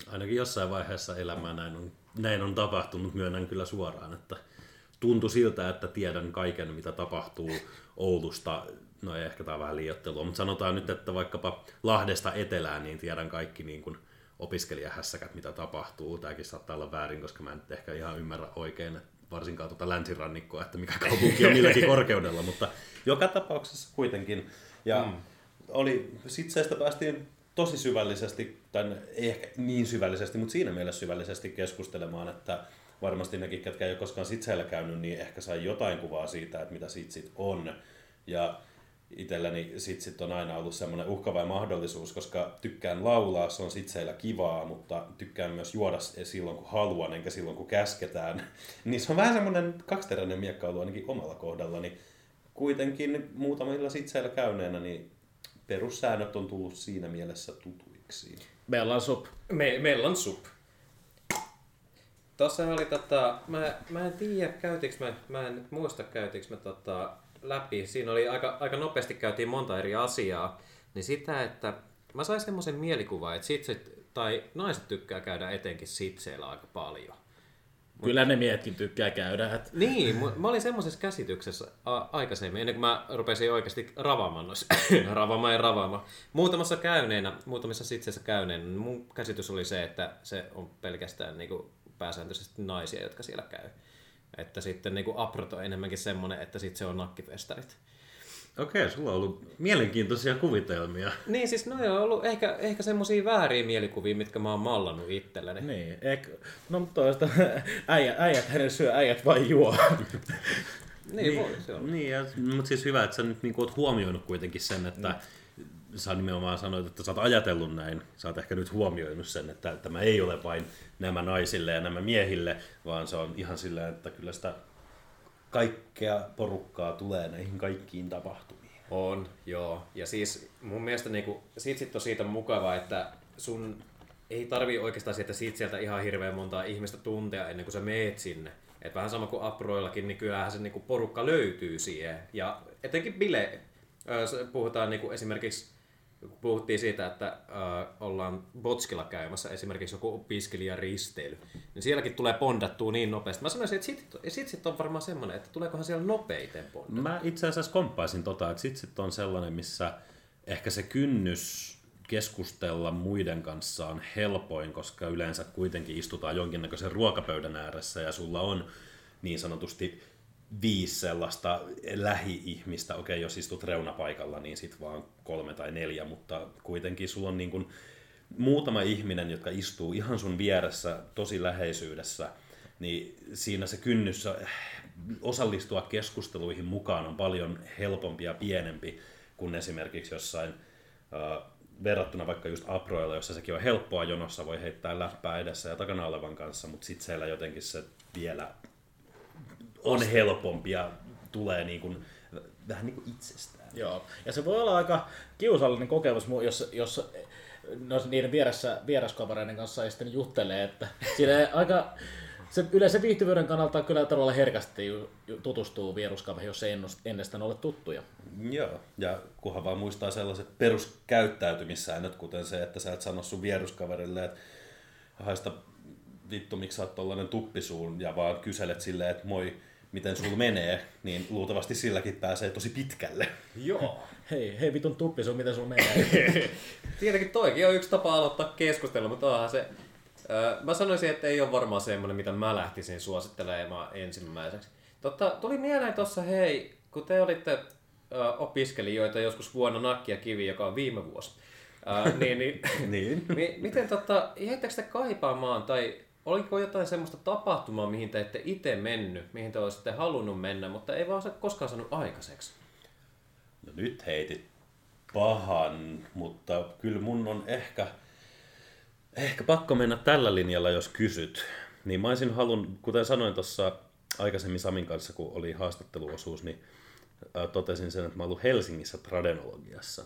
Ainakin jossain vaiheessa elämää näin on, näin on tapahtunut, myönnän kyllä suoraan, että tuntui siltä, että tiedän kaiken, mitä tapahtuu Oulusta. No ei, ehkä tämä on vähän liioittelua, mutta sanotaan nyt, että vaikkapa Lahdesta etelään, niin tiedän kaikki niin kuin opiskelijahässäkät, mitä tapahtuu. Tämäkin saattaa olla väärin, koska mä en ehkä ihan ymmärrä oikein, varsinkaan tuota länsirannikkoa, että mikä kaupunki on milläkin korkeudella, mutta joka tapauksessa kuitenkin. Ja mm. oli, sitseistä päästiin tosi syvällisesti, tai ei ehkä niin syvällisesti, mutta siinä mielessä syvällisesti keskustelemaan, että varmasti nekin, ketkä ei ole koskaan sitseillä käynyt, niin ehkä sai jotain kuvaa siitä, että mitä sitsit on. Ja itselläni sitsit on aina ollut semmoinen uhka vai mahdollisuus, koska tykkään laulaa, se on sitseillä kivaa, mutta tykkään myös juoda silloin kun haluan, enkä silloin kun käsketään. Niin se on vähän semmoinen kaksiteräinen miekkailu ainakin omalla kohdallani. Kuitenkin muutamilla sitseillä käyneenä niin perussäännöt on tullut siinä mielessä tutuiksi. Meillä on sup. Me, meillä on sup. Tuossa oli tota, mä, mä en tiedä käytiinkö mä, mä en nyt muista käytiinkö mä tota... läpi. Siinä oli aika, aika nopeasti käytiin monta eri asiaa, niin sitä, että mä sain semmoisen mielikuvan, että sitset tai naiset tykkää käydä etenkin sitseillä aika paljon. Kyllä Mut... ne mietkin tykkää käydä. Että... Niin, mä olin semmoisessa käsityksessä aikaisemmin, ennen kuin mä rupesin oikeasti ravaamaan noissa, ravaamaan ja ravaamaan. Muutamassa käyneenä, muutamissa sitseissä käyneenä, niin mun käsitys oli se, että se on pelkästään niin kuin pääsääntöisesti naisia, jotka siellä käy. Että sitten niin kuin APROT on enemmänkin semmoinen, että sitten se on nakkifestarit. Okei, sulla on ollut mielenkiintoisia kuvitelmia. Niin, siis ne on ollut ehkä, ehkä semmoisia vääriä mielikuvia, mitkä mä oon mallannut itselleni. Niin, ehkä, no mutta toista äijät, äijät hänen syö, äijät vain juo. niin, niin, voi se olla. Niin, ja, mutta siis hyvä, että sä nyt niin kuin oot huomioinut kuitenkin sen, että niin. Sä nimenomaan sanoit, että sä oot ajatellut näin, sä oot ehkä nyt huomioinut sen, että tämä ei ole vain nämä naisille ja nämä miehille, vaan se on ihan sillä, että kyllä sitä kaikkea porukkaa tulee näihin kaikkiin tapahtumiin. On, joo. Ja siis mun mielestä niinku, sitsit on siitä mukavaa, että sun ei tarvii oikeastaan sieltä sitseltä ihan hirveän montaa ihmistä tuntea ennen kuin sä meet sinne. Et vähän sama kuin aproillakin, niin kyllähän se niinku porukka löytyy siihen. Ja etenkin bile, puhutaan niinku esimerkiksi puhuttiin siitä, että äh, ollaan Botskilla käymässä esimerkiksi joku opiskelijaristeily, niin sielläkin tulee bondattua niin nopeasti. Mä sanoisin, että sitsit, sitsit on varmaan semmoinen, että tuleekohan siellä nopeiten bondata. Mä itse asiassa komppaisin tota, että sitsit on sellainen, missä ehkä se kynnys keskustella muiden kanssa on helpoin, koska yleensä kuitenkin istutaan jonkinnäköisen ruokapöydän ääressä ja sulla on niin sanotusti viisi sellaista lähi-ihmistä, okei, jos istut reunapaikalla, niin sit vaan kolme tai neljä, mutta kuitenkin sulla on niin kuin muutama ihminen, jotka istuu ihan sun vieressä, tosi läheisyydessä, niin siinä se kynnys osallistua keskusteluihin mukaan on paljon helpompi ja pienempi kuin esimerkiksi jossain verrattuna vaikka just APROilla, jossa sekin on helppoa, jonossa voi heittää läppää edessä ja takana olevan kanssa, mutta sitten siellä jotenkin se vielä on helpompi ja tulee niin kuin, vähän niin kuin itsestään. Joo, ja se voi olla aika kiusallinen kokemus, jos, jos no, niiden vieressä, vieraskavereiden kanssa ei sitten juttele, että siinä aika... Se yleensä viihtyvyyden kannalta kyllä tavallaan herkästi tutustuu vieruskaveihin, jos ei ennestään ole tuttuja. Joo, ja kunhan vaan muistaa sellaiset peruskäyttäytymissäännöt, kuten se, että sä et sano sun vieruskaverille, että haista vittu, miksi sä oot tollainen tuppisuun, ja vaan kyselet silleen, että moi, miten sul menee, niin luultavasti silläkin pääsee tosi pitkälle. Joo. Hei, hei vitun tuppisuun, miten sul menee? Tietenkin toikin on yksi tapa aloittaa keskustelua, mutta onhan se... Mä sanoisin, että ei ole varmaan semmoinen, mitä mä lähtisin suosittelemaan ensimmäiseksi. Totta, tuli mieleen tuossa, hei, kun te olitte opiskelijoita joskus vuonna Nakki ja Kivi, joka on viime vuosi, niin, niin, niin. niin miten totta, jäittekö te kaipaamaan, tai oliko jotain semmoista tapahtumaa, mihin te ette itse mennyt, mihin te olisitte halunnut mennä, mutta ei vaan koskaan saanut aikaiseksi? No nyt heitit pahan, mutta kyllä mun on ehkä... Ehkä pakko mennä tällä linjalla, jos kysyt. Niin mä olisin halunnut, kuten sanoin tuossa aikaisemmin Samin kanssa, kun oli haastatteluosuus, niin totesin sen, että mä oon ollut Helsingissä Tradenologiassa.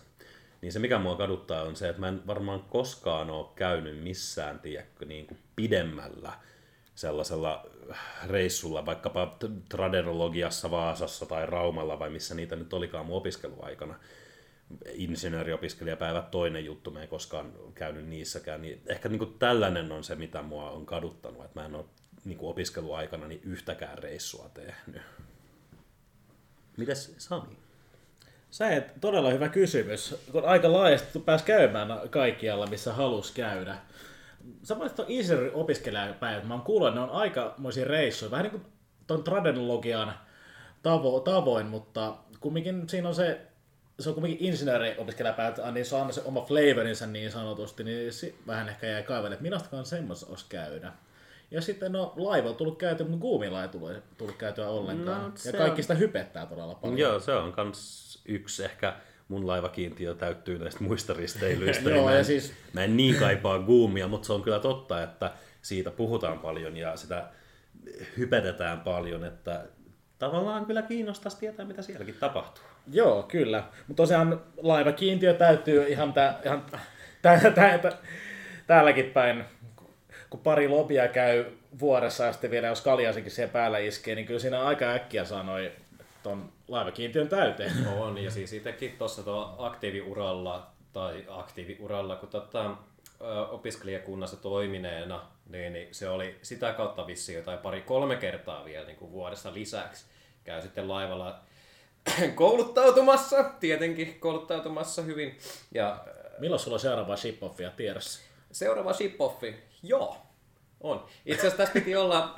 Niin se, mikä mua kaduttaa, on se, että mä en varmaan koskaan ole käynyt missään tiedäkö, niin kuin pidemmällä sellaisella reissulla, vaikkapa Tradenologiassa, Vaasassa tai Raumalla, vai missä niitä nyt olikaan mun opiskeluaikana. Insinööriopiskelijapäivät toinen juttu, mä en koskaan käynyt niissäkään. Niin ehkä niin kuin tällainen on se, mitä mua on kaduttanut, että mä en ole niin kuin opiskeluaikana niin yhtäkään reissua tehnyt. Mitäs Sami? Sä et, todella hyvä kysymys, kun aika laajasti pääsi käymään kaikkialla, missä halusi käydä. Samoin tuon insinööriopiskelijapäivät, mä oon kuullut, että ne on aikamoisia reissuja, vähän niin kuin tuon Tradenologian tavo- tavoin, mutta kumminkin siinä on se, se on kuitenkin insinööriopiskelijapäät, niin se on aina se oma flavorinsa niin sanotusti, niin vähän ehkä jäi kaivelemaan, että minastakaan semmoista olisi käydä. Ja sitten no, laiva on tullut käytyä, mutta Goomilla ei tullut käytyä ollenkaan. No, ja kaikki on... sitä hypettää todella paljon. Joo, se on kans yksi ehkä. Mun laivakiintiö täyttyy näistä muista risteilyistä. Joo, mä, en, siis... mä en niin kaipaa Goomia, mutta se on kyllä totta, että siitä puhutaan paljon ja sitä hypetetään paljon, että tavallaan kyllä kiinnostaisi tietää, mitä sielläkin tapahtuu. Joo, kyllä. Mutta tosiaan laivakiintiö täytyy ihan, tä, ihan tä, tä, tä, tä, täälläkin päin. Kun pari lobia käy vuodessa ja sitten vielä jos Kaljaasikin siihen päällä iskee, niin kyllä siinä aika äkkiä sanoi ton laivakiintiön täyteen. On, ja siis itsekin tuossa aktiiviuralla tai aktiiviuralla, kun tota, opiskelijakunnassa toimineena, niin, niin se oli sitä kautta vissiin jotain pari-kolme kertaa vielä niin kuin vuodessa lisäksi. Käy sitten laivalla kouluttautumassa, tietenkin kouluttautumassa hyvin. Ja, milloin sulla on seuraava ship-offia tiedossa? Seuraava ship-offi? Joo, on. Itse asiassa tässä piti olla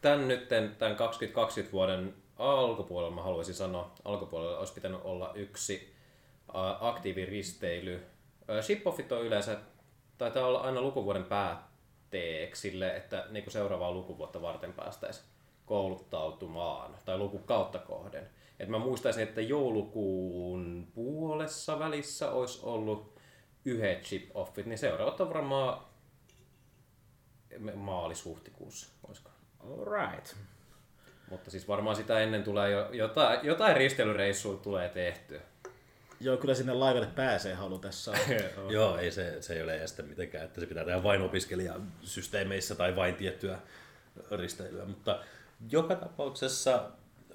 tämän, nytten, tämän kaksituhattakaksikymmentä vuoden alkupuolella, mä haluaisin sanoa, alkupuolella olisi pitänyt olla yksi aktiiviristeily. Ship-offit on yleensä, taitaa olla aina lukuvuoden päätteeksi sille, että niin seuraavaa lukuvuotta varten päästäisiin kouluttautumaan tai lukukautta kohden. Et mä muistaisin, että joulukuun puolessa välissä olisi ollut yhdet ship-offit, niin seuraavat on varmaan maalis-huhtikuussa. Alright. Mutta siis varmaan sitä ennen tulee jo, jotain, jotain risteilyreissua tulee tehtyä. Joo, kyllä sinne laivalle pääsee halutessaan. Joo, ei se, se ei ole este mitenkään, että se pitää tehdä vain opiskelijasysteemeissä tai vain tiettyä risteilyä, mutta joka tapauksessa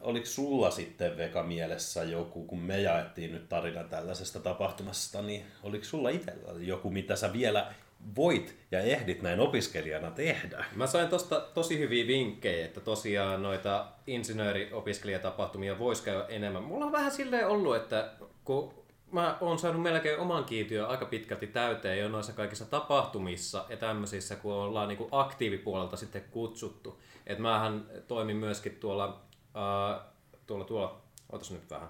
oliko sulla sitten Veka mielessä joku, kun me jaettiin nyt tarina tällaisesta tapahtumasta, niin oliko sulla itsellä joku, mitä sä vielä voit ja ehdit näin opiskelijana tehdä? Mä sain tosta tosi hyviä vinkkejä, että tosiaan noita insinööriopiskelijatapahtumia voisi käydä enemmän. Mulla on vähän silleen ollut, että kun mä oon saanut melkein oman kiintiön aika pitkälti täyteen jo noissa kaikissa tapahtumissa ja tämmöisissä, kun ollaan niinku aktiivipuolelta sitten kutsuttu. Et mähän toimin myöskin tuolla Uh, tuolla, tuolla, otas nyt vähän,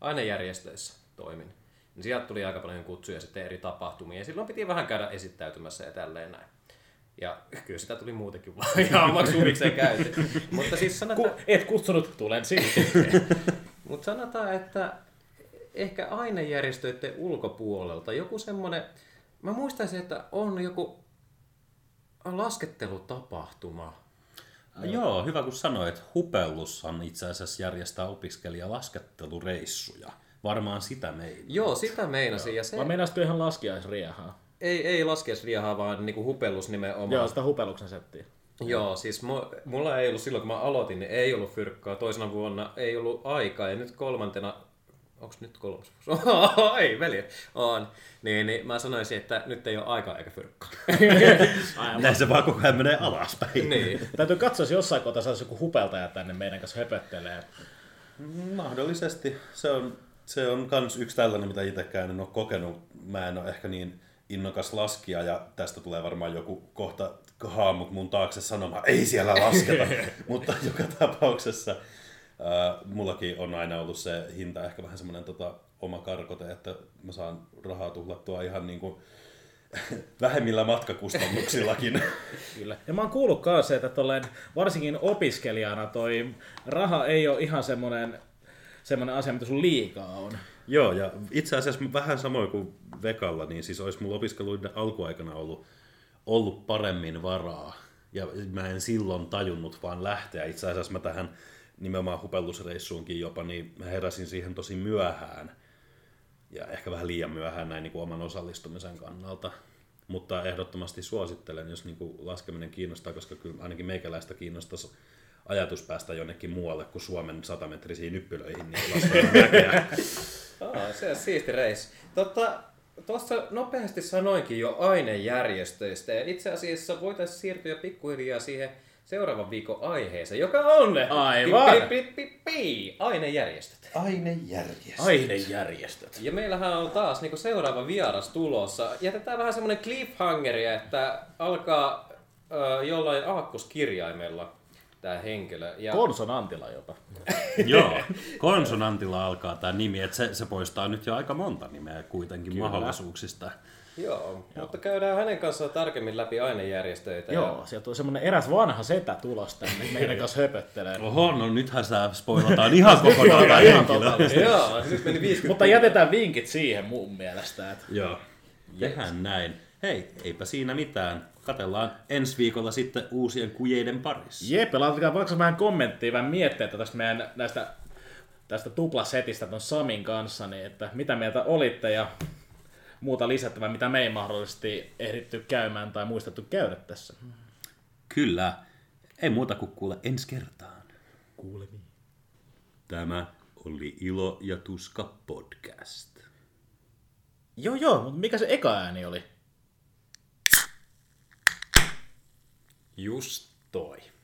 ainejärjestöissä toimin. Niin sieltä tuli aika paljon kutsuja sitten eri tapahtumia ja silloin piti vähän käydä esittäytymässä ja tälleen näin. Ja kyllä sitä tuli muutenkin vaan ihan maksuvikseen käyty. Mutta siis sanotaan... Ku, et kutsunut, tulen silti. Mutta sanotaan, että ehkä ainejärjestöiden ulkopuolelta. Joku semmoinen, mä muistaisin, että on joku laskettelutapahtuma. Joo, Joo hyvä kun sanoit. Hupellushan itse asiassa järjestää opiskelija laskettelureissuja. Varmaan sitä meinaat. Joo, sitä meinasin. Ja se... Vai meinaisitko ihan laskiaisriehaa? Ei, ei laskiaisriehaa, vaan niinku Hupellus nimenomaan. Joo, sitä Hupelluksen settiä. Joo, siis mulla ei ollut silloin, kun mä aloitin, niin ei ollut fyrkkaa. Toisena vuonna ei ollut aikaa ja nyt kolmantena, onks nyt kolmas? Ai, veli, on. Niin, niin mä sanoisin, että nyt ei ole aikaa eikä fyrkkaa. Näin se vaan koko ajan menee alaspäin. Niin. Täytyy katsoa, jos jossain kohtaa saisi joku hupeltaja tänne meidän kanssa höpöttelee. Mahdollisesti. Se on, se on kans yksi tällainen, mitä itsekään en ole kokenut. Mä en ole ehkä niin innokas laskija ja tästä tulee varmaan joku kohta haamut mun taakse sanomaan, ei siellä lasketa, mutta joka tapauksessa äh, mullakin on aina ollut se hinta ehkä vähän semmoinen tota, oma karkote, että mä saan rahaa tuhlattua ihan niinku vähemmillä matkakustannuksillakin. Kyllä. Ja mä oon kuullut myös, että tolleen, varsinkin opiskelijana toi raha ei ole ihan semmoinen semmoinen asia, mitä sun liikaa on. Joo, ja itse asiassa vähän samoin kuin Vekalla, niin siis olisi mulla opiskeluiden alkuaikana ollut, ollut paremmin varaa. Ja mä en silloin tajunnut vaan lähteä. Itse asiassa mä tähän nimenomaan hupellusreissuunkin jopa, niin mä heräsin siihen tosi myöhään. Ja ehkä vähän liian myöhään näin niin kuin oman osallistumisen kannalta. Mutta ehdottomasti suosittelen, jos niin kuin laskeminen kiinnostaa, koska kyllä ainakin meikäläistä kiinnostaisi ajatus päästä jonnekin muualle kuin Suomen satametrisiin yppylöihin. Niin laskeminen näkeä. Oh, se on siisti reis. Totta, tuossa nopeasti sanoinkin jo ainejärjestöistä ja itse asiassa voitaisiin siirtyä pikkuhiljaa siihen seuraavan viikon aiheeseen, joka on aivan. Pi, pi, pi, pi, ainejärjestöt. Ainejärjestöt. Ainejärjestöt. Ja meillähän on taas niinku seuraava vieras tulossa. Jätetään vähän semmoinen cliffhangeri, että alkaa ö, jollain aakkoskirjaimella tämä henkilö. Ja... Konsonantilla jopa. Joo, konsonantilla alkaa tämä nimi, että se, se poistaa nyt jo aika monta nimeä kuitenkin. Kyllä. Mahdollisuuksista. Joo, Joo, mutta käydään hänen kanssaan tarkemmin läpi ainejärjestöitä. Joo, ja... sieltä on semmoinen eräs vanha setä tulos tänne, meidän kanssa höpöttelee. Oho, no nythän sä spoilataan ihan kokonaan tämä henkilö. Joo, nyt meni viisikymmentä. Mutta jätetään vinkit siihen mun mielestä. Että... Joo, tehdään näin. Hei, eipä siinä mitään. Katellaan ensi viikolla sitten uusien kujeiden parissa. Jep, laitakaa vaikka vähän kommenttia, vähän miettiä tästä meidän näistä, tästä tuplasetistä ton Samin kanssa, niin että mitä mieltä olitte ja muuta lisättävää, mitä me ei mahdollisesti ehditty käymään tai muistettu käydä tässä. Kyllä, ei muuta kuin kuule ensi kertaan. Kuulemiin. Tämä oli Ilo ja Tuska podcast. Joo joo, mutta mikä se eka ääni oli? Just toi.